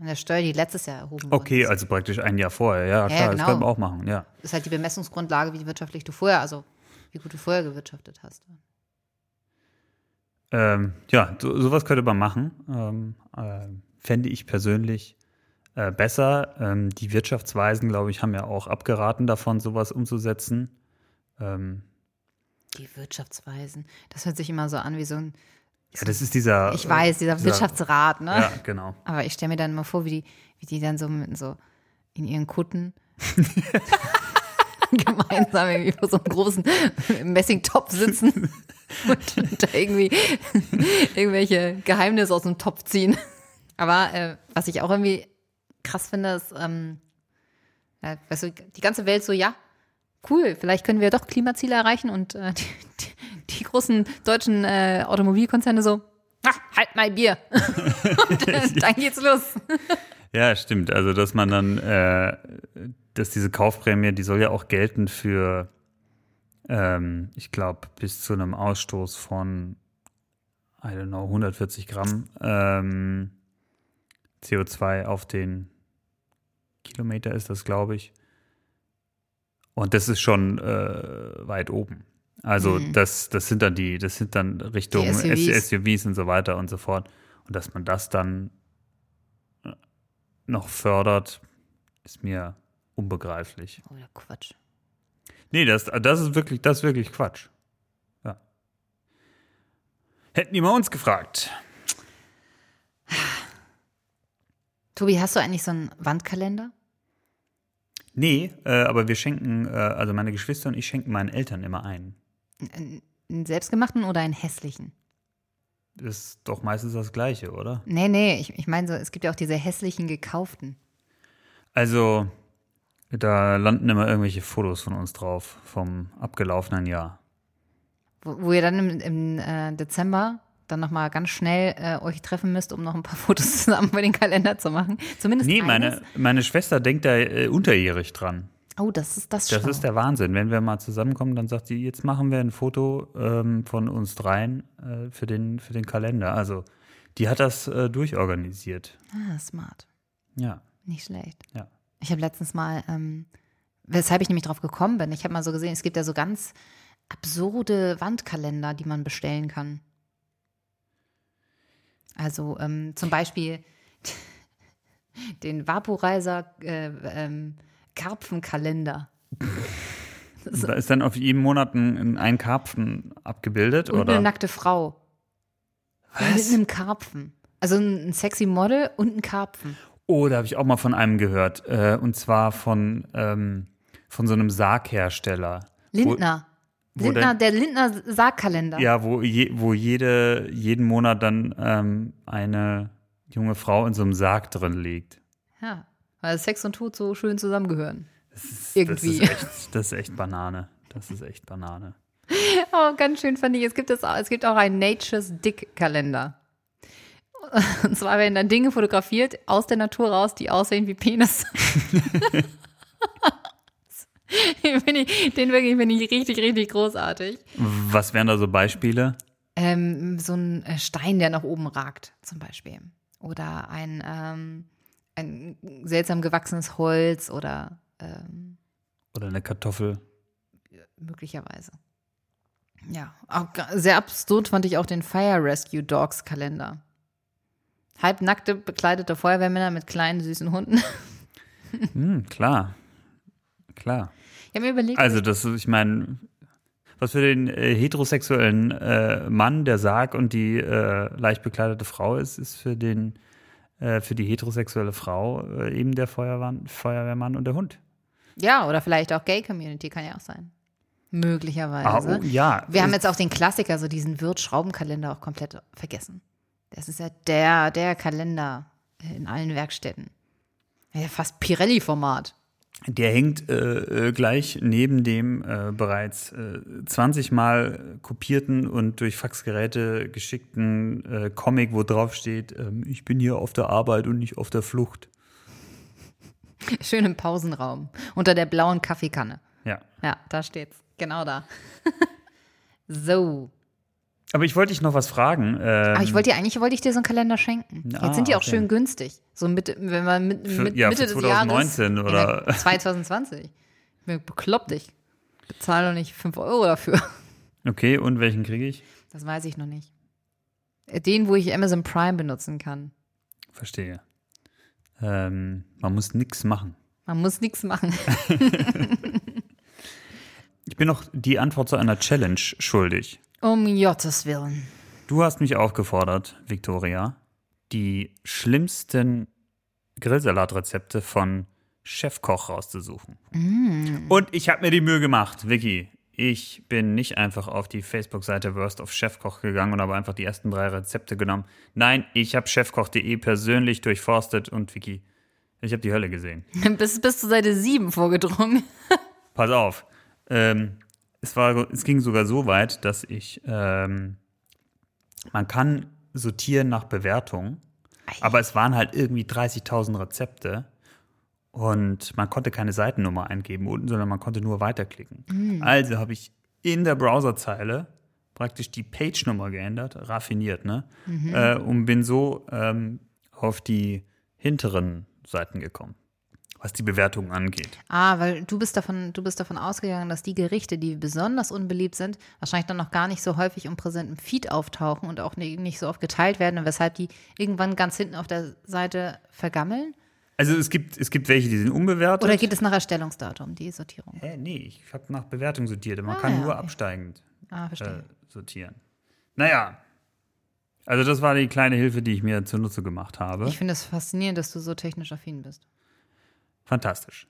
der Steuer, die letztes Jahr erhoben wurde. Okay, also praktisch ein Jahr vorher, ja klar, ja, genau. Das können wir auch machen, ja. Das ist halt die Bemessungsgrundlage, wie gut du vorher gewirtschaftet hast. Ja, sowas könnte man machen. Fände ich persönlich besser. Die Wirtschaftsweisen, glaube ich, haben ja auch abgeraten davon, sowas umzusetzen. Die Wirtschaftsweisen, das hört sich immer so an wie so ein Ja, das ist dieser Wirtschaftsrat, ne? Ja, genau. Aber ich stelle mir dann mal vor, wie die dann so mit so in ihren Kutten gemeinsam irgendwie vor so einem großen Messingtopf sitzen und da irgendwie irgendwelche Geheimnisse aus dem Topf ziehen. Aber was ich auch irgendwie krass finde, ist, weißt du, die ganze Welt so, ja, cool, vielleicht können wir doch Klimaziele erreichen und die großen deutschen Automobilkonzerne so, halt mein Bier. Und dann geht's los. Ja, stimmt. Also, dass man dann, dass diese Kaufprämie, die soll ja auch gelten für, ich glaube, bis zu einem Ausstoß von, 140 Gramm CO2 auf den Kilometer ist das, glaube ich. Und das ist schon weit oben. Also das sind dann Richtung SUVs und so weiter und so fort. Und dass man das dann noch fördert, ist mir unbegreiflich. Oder Quatsch. Nee, das ist wirklich Quatsch. Ja. Hätten die mal uns gefragt. Tobi, hast du eigentlich so einen Wandkalender? Nee, aber wir schenken, also meine Geschwister und ich schenken meinen Eltern immer einen. Einen selbstgemachten oder einen hässlichen? Ist doch meistens das Gleiche, oder? Nee, ich meine so, es gibt ja auch diese hässlichen gekauften. Also, da landen immer irgendwelche Fotos von uns drauf, vom abgelaufenen Jahr. Wo ihr dann im Dezember dann nochmal ganz schnell euch treffen müsst, um noch ein paar Fotos zusammen bei den Kalender zu machen. Zumindest eines. Nee, meine Schwester denkt da unterjährig dran. Oh, das ist der Wahnsinn. Wenn wir mal zusammenkommen, dann sagt sie, jetzt machen wir ein Foto von uns dreien für den Kalender. Also die hat das durchorganisiert. Ah, smart. Ja. Nicht schlecht. Ja. Ich habe letztens mal, weshalb ich nämlich drauf gekommen bin, ich habe mal so gesehen, es gibt ja so ganz absurde Wandkalender, die man bestellen kann. Also zum Beispiel den Vaporizer Karpfenkalender. Das Da ist dann auf jedem Monat ein Karpfen abgebildet, und oder? Eine nackte Frau. Was? Mit einem Karpfen. Also ein sexy Model und ein Karpfen. Oh, da habe ich auch mal von einem gehört. Und zwar von so einem Sarghersteller. Lindner. Der Lindner Sargkalender. Ja, wo jeden Monat dann eine junge Frau in so einem Sarg drin liegt. Ja, weil Sex und Tod so schön zusammengehören. Irgendwie. Das ist echt Banane. Oh, ganz schön fand ich. Es gibt auch einen Nature's Dick-Kalender. Und zwar werden dann Dinge fotografiert aus der Natur raus, die aussehen wie Penis. Den finde ich richtig, richtig großartig. Was wären da so Beispiele? So ein Stein, der nach oben ragt, zum Beispiel. Oder ein seltsam gewachsenes Holz oder. Oder eine Kartoffel. Möglicherweise. Ja, auch sehr absurd fand ich auch den Fire Rescue Dogs Kalender. Halbnackte, bekleidete Feuerwehrmänner mit kleinen, süßen Hunden. Klar. Ich habe mir überlegt. Also, was für den heterosexuellen Mann der Sarg und die leicht bekleidete Frau ist, ist für die heterosexuelle Frau eben der Feuerwehrmann und der Hund. Ja, oder vielleicht auch Gay-Community, kann ja auch sein. Möglicherweise. Oh, ja. Wir haben jetzt auch den Klassiker, so diesen Wirt-Schraubenkalender auch komplett vergessen. Das ist ja der Kalender in allen Werkstätten. Ja, fast Pirelli-Format. Der hängt gleich neben dem bereits 20 Mal kopierten und durch Faxgeräte geschickten Comic, wo drauf steht, ich bin hier auf der Arbeit und nicht auf der Flucht. Schön im Pausenraum, unter der blauen Kaffeekanne. Ja. Ja, da steht's. Genau da. So. Aber ich wollte dich noch was fragen. Eigentlich wollte ich dir so einen Kalender schenken. Jetzt sind die auch schön günstig. So Mitte des Jahres. 2019 oder? 2020. Ich bin bekloppt, ich bezahle noch nicht 5 Euro dafür. Okay, und welchen kriege ich? Das weiß ich noch nicht. Den, wo ich Amazon Prime benutzen kann. Verstehe. Man muss nichts machen. Ich bin noch die Antwort zu einer Challenge schuldig. Um Gottes Willen. Du hast mich aufgefordert, Victoria, die schlimmsten Grillsalatrezepte von Chefkoch rauszusuchen. Mm. Und ich habe mir die Mühe gemacht, Vicky. Ich bin nicht einfach auf die Facebook-Seite Worst of Chefkoch gegangen und habe einfach die ersten 3 Rezepte genommen. Nein, ich habe chefkoch.de persönlich durchforstet und Vicky, ich habe die Hölle gesehen. Bist du Seite 7 vorgedrungen? Pass auf. Es ging sogar so weit, dass man kann sortieren nach Bewertung, aber es waren halt irgendwie 30.000 Rezepte und man konnte keine Seitennummer eingeben unten, sondern man konnte nur weiterklicken. Mhm. Also habe ich in der Browserzeile praktisch die Page-Nummer geändert, raffiniert, ne? Mhm. Und bin so auf die hinteren Seiten gekommen, was die Bewertungen angeht. Ah, weil du bist davon ausgegangen, dass die Gerichte, die besonders unbeliebt sind, wahrscheinlich dann noch gar nicht so häufig und präsent im Feed auftauchen und auch nicht so oft geteilt werden und weshalb die irgendwann ganz hinten auf der Seite vergammeln? Also es gibt welche, die sind unbewertet. Oder geht es nach Erstellungsdatum, die Sortierung? Nee, ich habe nach Bewertung sortiert. Man kann nur absteigend sortieren. Naja, also das war die kleine Hilfe, die ich mir zunutze gemacht habe. Ich finde es faszinierend, dass du so technisch affin bist. Fantastisch.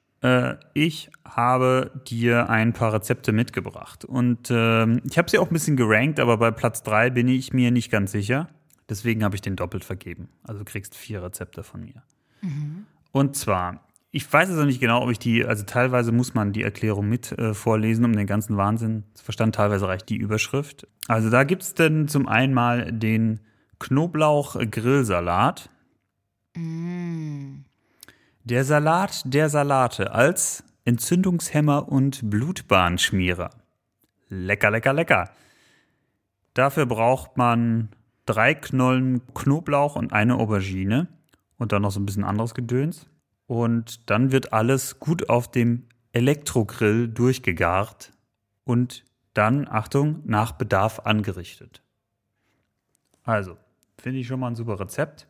Ich habe dir ein paar Rezepte mitgebracht. Und ich habe sie auch ein bisschen gerankt, aber bei Platz 3 bin ich mir nicht ganz sicher. Deswegen habe ich den doppelt vergeben. Also du kriegst 4 Rezepte von mir. Mhm. Und zwar, ich weiß es noch nicht genau, ob ich teilweise muss man die Erklärung mit vorlesen, um den ganzen Wahnsinn zu verstehen. Teilweise reicht die Überschrift. Also da gibt es dann zum einen mal den Knoblauch-Grillsalat. Mhm. Der Salat der Salate als Entzündungshemmer und Blutbahnschmierer. Lecker, lecker, lecker. Dafür braucht man 3 Knollen Knoblauch und eine Aubergine und dann noch so ein bisschen anderes Gedöns. Und dann wird alles gut auf dem Elektrogrill durchgegart und dann, Achtung, nach Bedarf angerichtet. Also, finde ich schon mal ein super Rezept.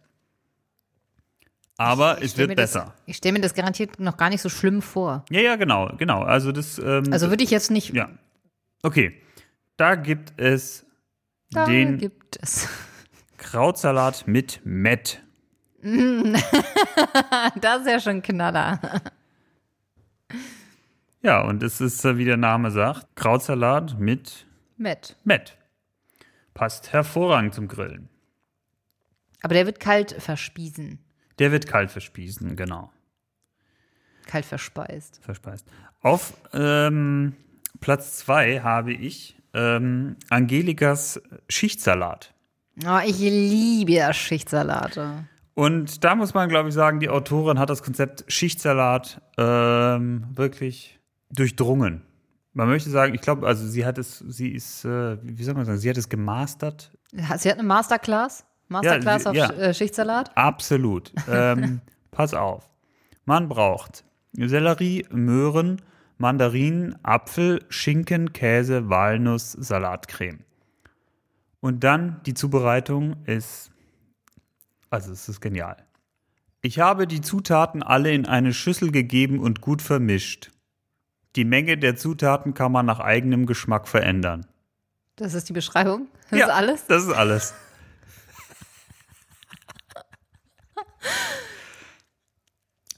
Aber es wird besser. Ich stelle mir das garantiert noch gar nicht so schlimm vor. Ja, genau. Also das. Also würde ich jetzt nicht. Ja. Okay. Da gibt es Krautsalat mit Mett. Das ist ja schon ein Knaller. Ja, und es ist, wie der Name sagt, Krautsalat mit Mett. Passt hervorragend zum Grillen. Aber der wird kalt verspiesen. Der wird kalt verspiesen, genau. Kalt verspeist. Auf Platz 2 habe ich Angelikas Schichtsalat. Oh, ich liebe ja Schichtsalate. Und da muss man, glaube ich, sagen, die Autorin hat das Konzept Schichtsalat wirklich durchdrungen. Man möchte sagen, ich glaube, also sie hat es gemastert. Sie hat eine Masterclass Schichtsalat? Absolut. Pass auf. Man braucht Sellerie, Möhren, Mandarinen, Apfel, Schinken, Käse, Walnuss, Salatcreme. Und dann die Zubereitung ist, also es ist genial. Ich habe die Zutaten alle in eine Schüssel gegeben und gut vermischt. Die Menge der Zutaten kann man nach eigenem Geschmack verändern. Das ist die Beschreibung? Das ist alles? Das ist alles.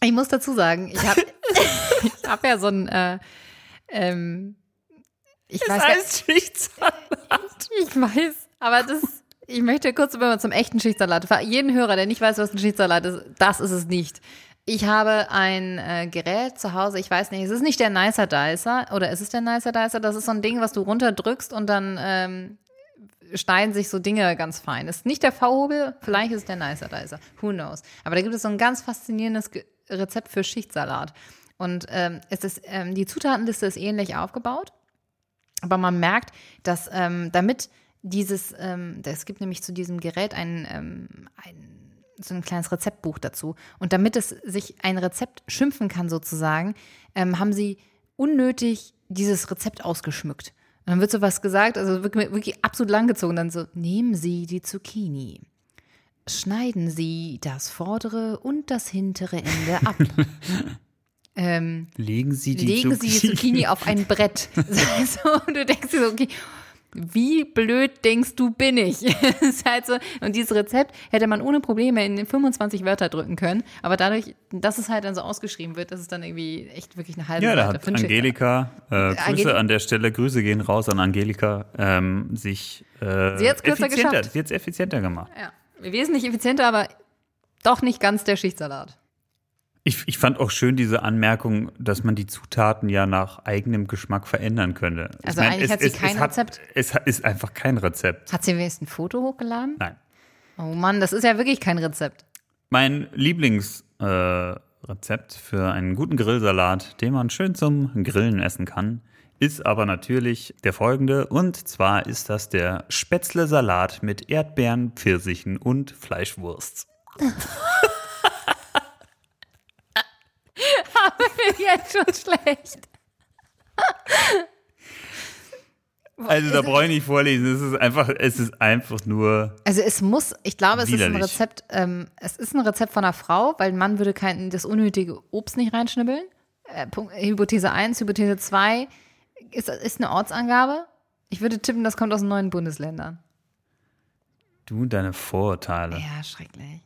Ich muss dazu sagen, ich hab ja so ein heißt Schichtsalat. Ich weiß, aber ich möchte kurz über zum echten Schichtsalat. Für jeden Hörer, der nicht weiß, was ein Schichtsalat ist, das ist es nicht. Ich habe ein Gerät zu Hause, ich weiß nicht, es ist nicht der Nicer Dicer, oder ist es der Nicer Dicer? Das ist so ein Ding, was du runterdrückst und dann schneiden sich so Dinge ganz fein. Ist nicht der V-Hobel, vielleicht ist es der Nicer Dicer. Who knows? Aber da gibt es so ein ganz faszinierendes Rezept für Schichtsalat. Und die Zutatenliste ist ähnlich aufgebaut, aber man merkt, dass damit dieses, es gibt nämlich zu diesem Gerät so ein kleines Rezeptbuch dazu. Und damit es sich ein Rezept schimpfen kann sozusagen, haben sie unnötig dieses Rezept ausgeschmückt. Und dann wird sowas gesagt, also wirklich absolut langgezogen. Dann so, nehmen Sie die Zucchini, schneiden Sie das vordere und das hintere Ende ab. Legen Sie die Zucchini auf ein Brett. Und du denkst dir so, okay, wie blöd denkst du, bin ich? Ist halt so. Und dieses Rezept hätte man ohne Probleme in 25 Wörter drücken können. Aber dadurch, dass es halt dann so ausgeschrieben wird, dass es dann irgendwie echt wirklich eine halbe Seite. Ja, da hat Angelika, an der Stelle, Grüße gehen raus an Angelika, sie hat es effizienter gemacht. Ja, wesentlich effizienter, aber doch nicht ganz der Schichtsalat. Ich fand auch schön diese Anmerkung, dass man die Zutaten ja nach eigenem Geschmack verändern könnte. Also eigentlich hat sie kein Rezept? Es ist einfach kein Rezept. Hat sie wenigstens ein Foto hochgeladen? Nein. Oh Mann, das ist ja wirklich kein Rezept. Mein Lieblingsrezept für einen guten Grillsalat, den man schön zum Grillen essen kann, ist aber natürlich der folgende. Und zwar ist das der Spätzle-Salat mit Erdbeeren, Pfirsichen und Fleischwurst. Aber jetzt schon schlecht. Also da brauche ich nicht vorlesen. Es ist einfach nur. Also es muss, ich glaube, es widerlich. Ist ein Rezept. Es ist ein Rezept von einer Frau, weil ein Mann würde das unnötige Obst nicht reinschnibbeln. Hypothese 1, Hypothese 2 ist eine Ortsangabe. Ich würde tippen, das kommt aus den neuen Bundesländern. Du und deine Vorurteile. Ja, schrecklich.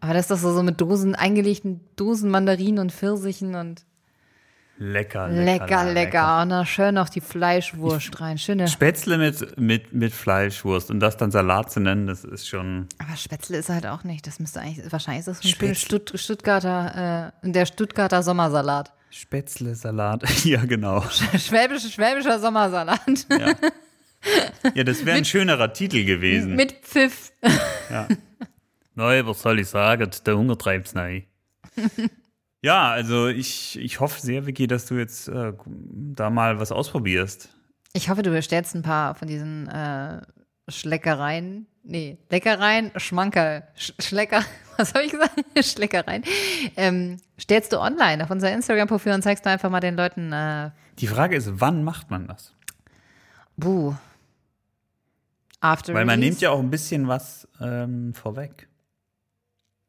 Aber das ist doch so mit eingelegten Dosen Mandarinen und Pfirsichen und lecker. Und dann schön noch die Fleischwurst rein. Schöne Spätzle mit Fleischwurst und das dann Salat zu nennen, das ist schon. Aber Spätzle ist halt auch nicht. Das müsste eigentlich, wahrscheinlich ist das so ein Stuttgarter Sommersalat. Spätzle-Salat, ja genau. Schwäbischer Sommersalat. Ja, ja, das wäre ein schönerer Titel gewesen. Mit Pfiff. Ja. Nein, was soll ich sagen? Der Hunger treibt's nein. Ja, also ich hoffe sehr, Vicky, dass du jetzt da mal was ausprobierst. Ich hoffe, du bestellst ein paar von diesen Schleckereien. Nee, Leckereien, Schmankerl, Schlecker. Was habe ich gesagt? Schleckereien. Stellst du online auf unser Instagram-Profil und zeigst du einfach mal den Leuten. Die Frage ist, wann macht man das? Buh. After Weil man release. Nimmt ja auch ein bisschen was vorweg.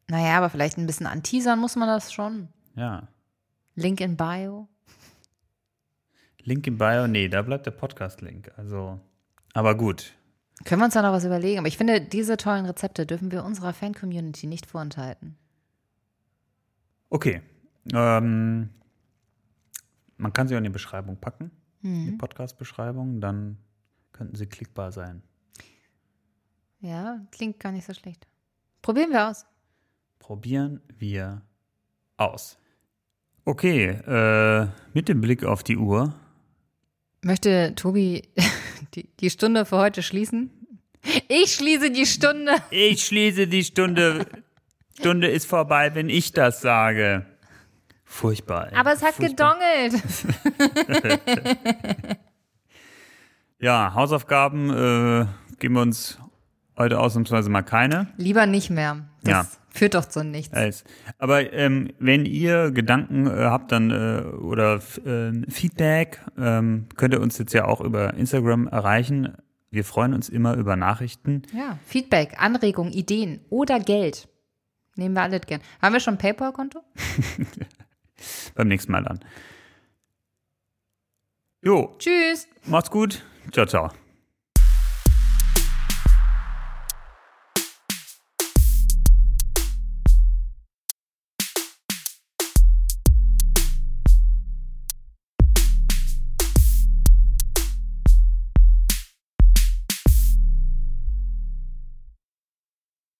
Naja, aber vielleicht ein bisschen anteasern muss man das schon. Ja. Link in Bio. Link in Bio, nee, da bleibt der Podcast-Link. Also, aber gut. Können wir uns da noch was überlegen? Aber ich finde, diese tollen Rezepte dürfen wir unserer Fan-Community nicht vorenthalten. Okay. Man kann sie auch in die Beschreibung packen, die Podcast-Beschreibung, dann könnten sie klickbar sein. Ja, klingt gar nicht so schlecht. Probieren wir aus. Probieren wir aus. Okay, mit dem Blick auf die Uhr. Möchte Tobi die Stunde für heute schließen? Ich schließe die Stunde. Ich schließe die Stunde. Stunde ist vorbei, wenn ich das sage. Furchtbar. Ey. Aber es hat gedongelt. Ja, Hausaufgaben geben wir uns heute ausnahmsweise mal keine. Lieber nicht mehr. Das führt doch zu nichts. Aber wenn ihr Gedanken habt dann Feedback, könnt ihr uns jetzt ja auch über Instagram erreichen. Wir freuen uns immer über Nachrichten. Ja, Feedback, Anregungen, Ideen oder Geld. Nehmen wir alles gern. Haben wir schon ein PayPal-Konto? Beim nächsten Mal dann. Jo. Tschüss. Macht's gut. Ciao, ciao.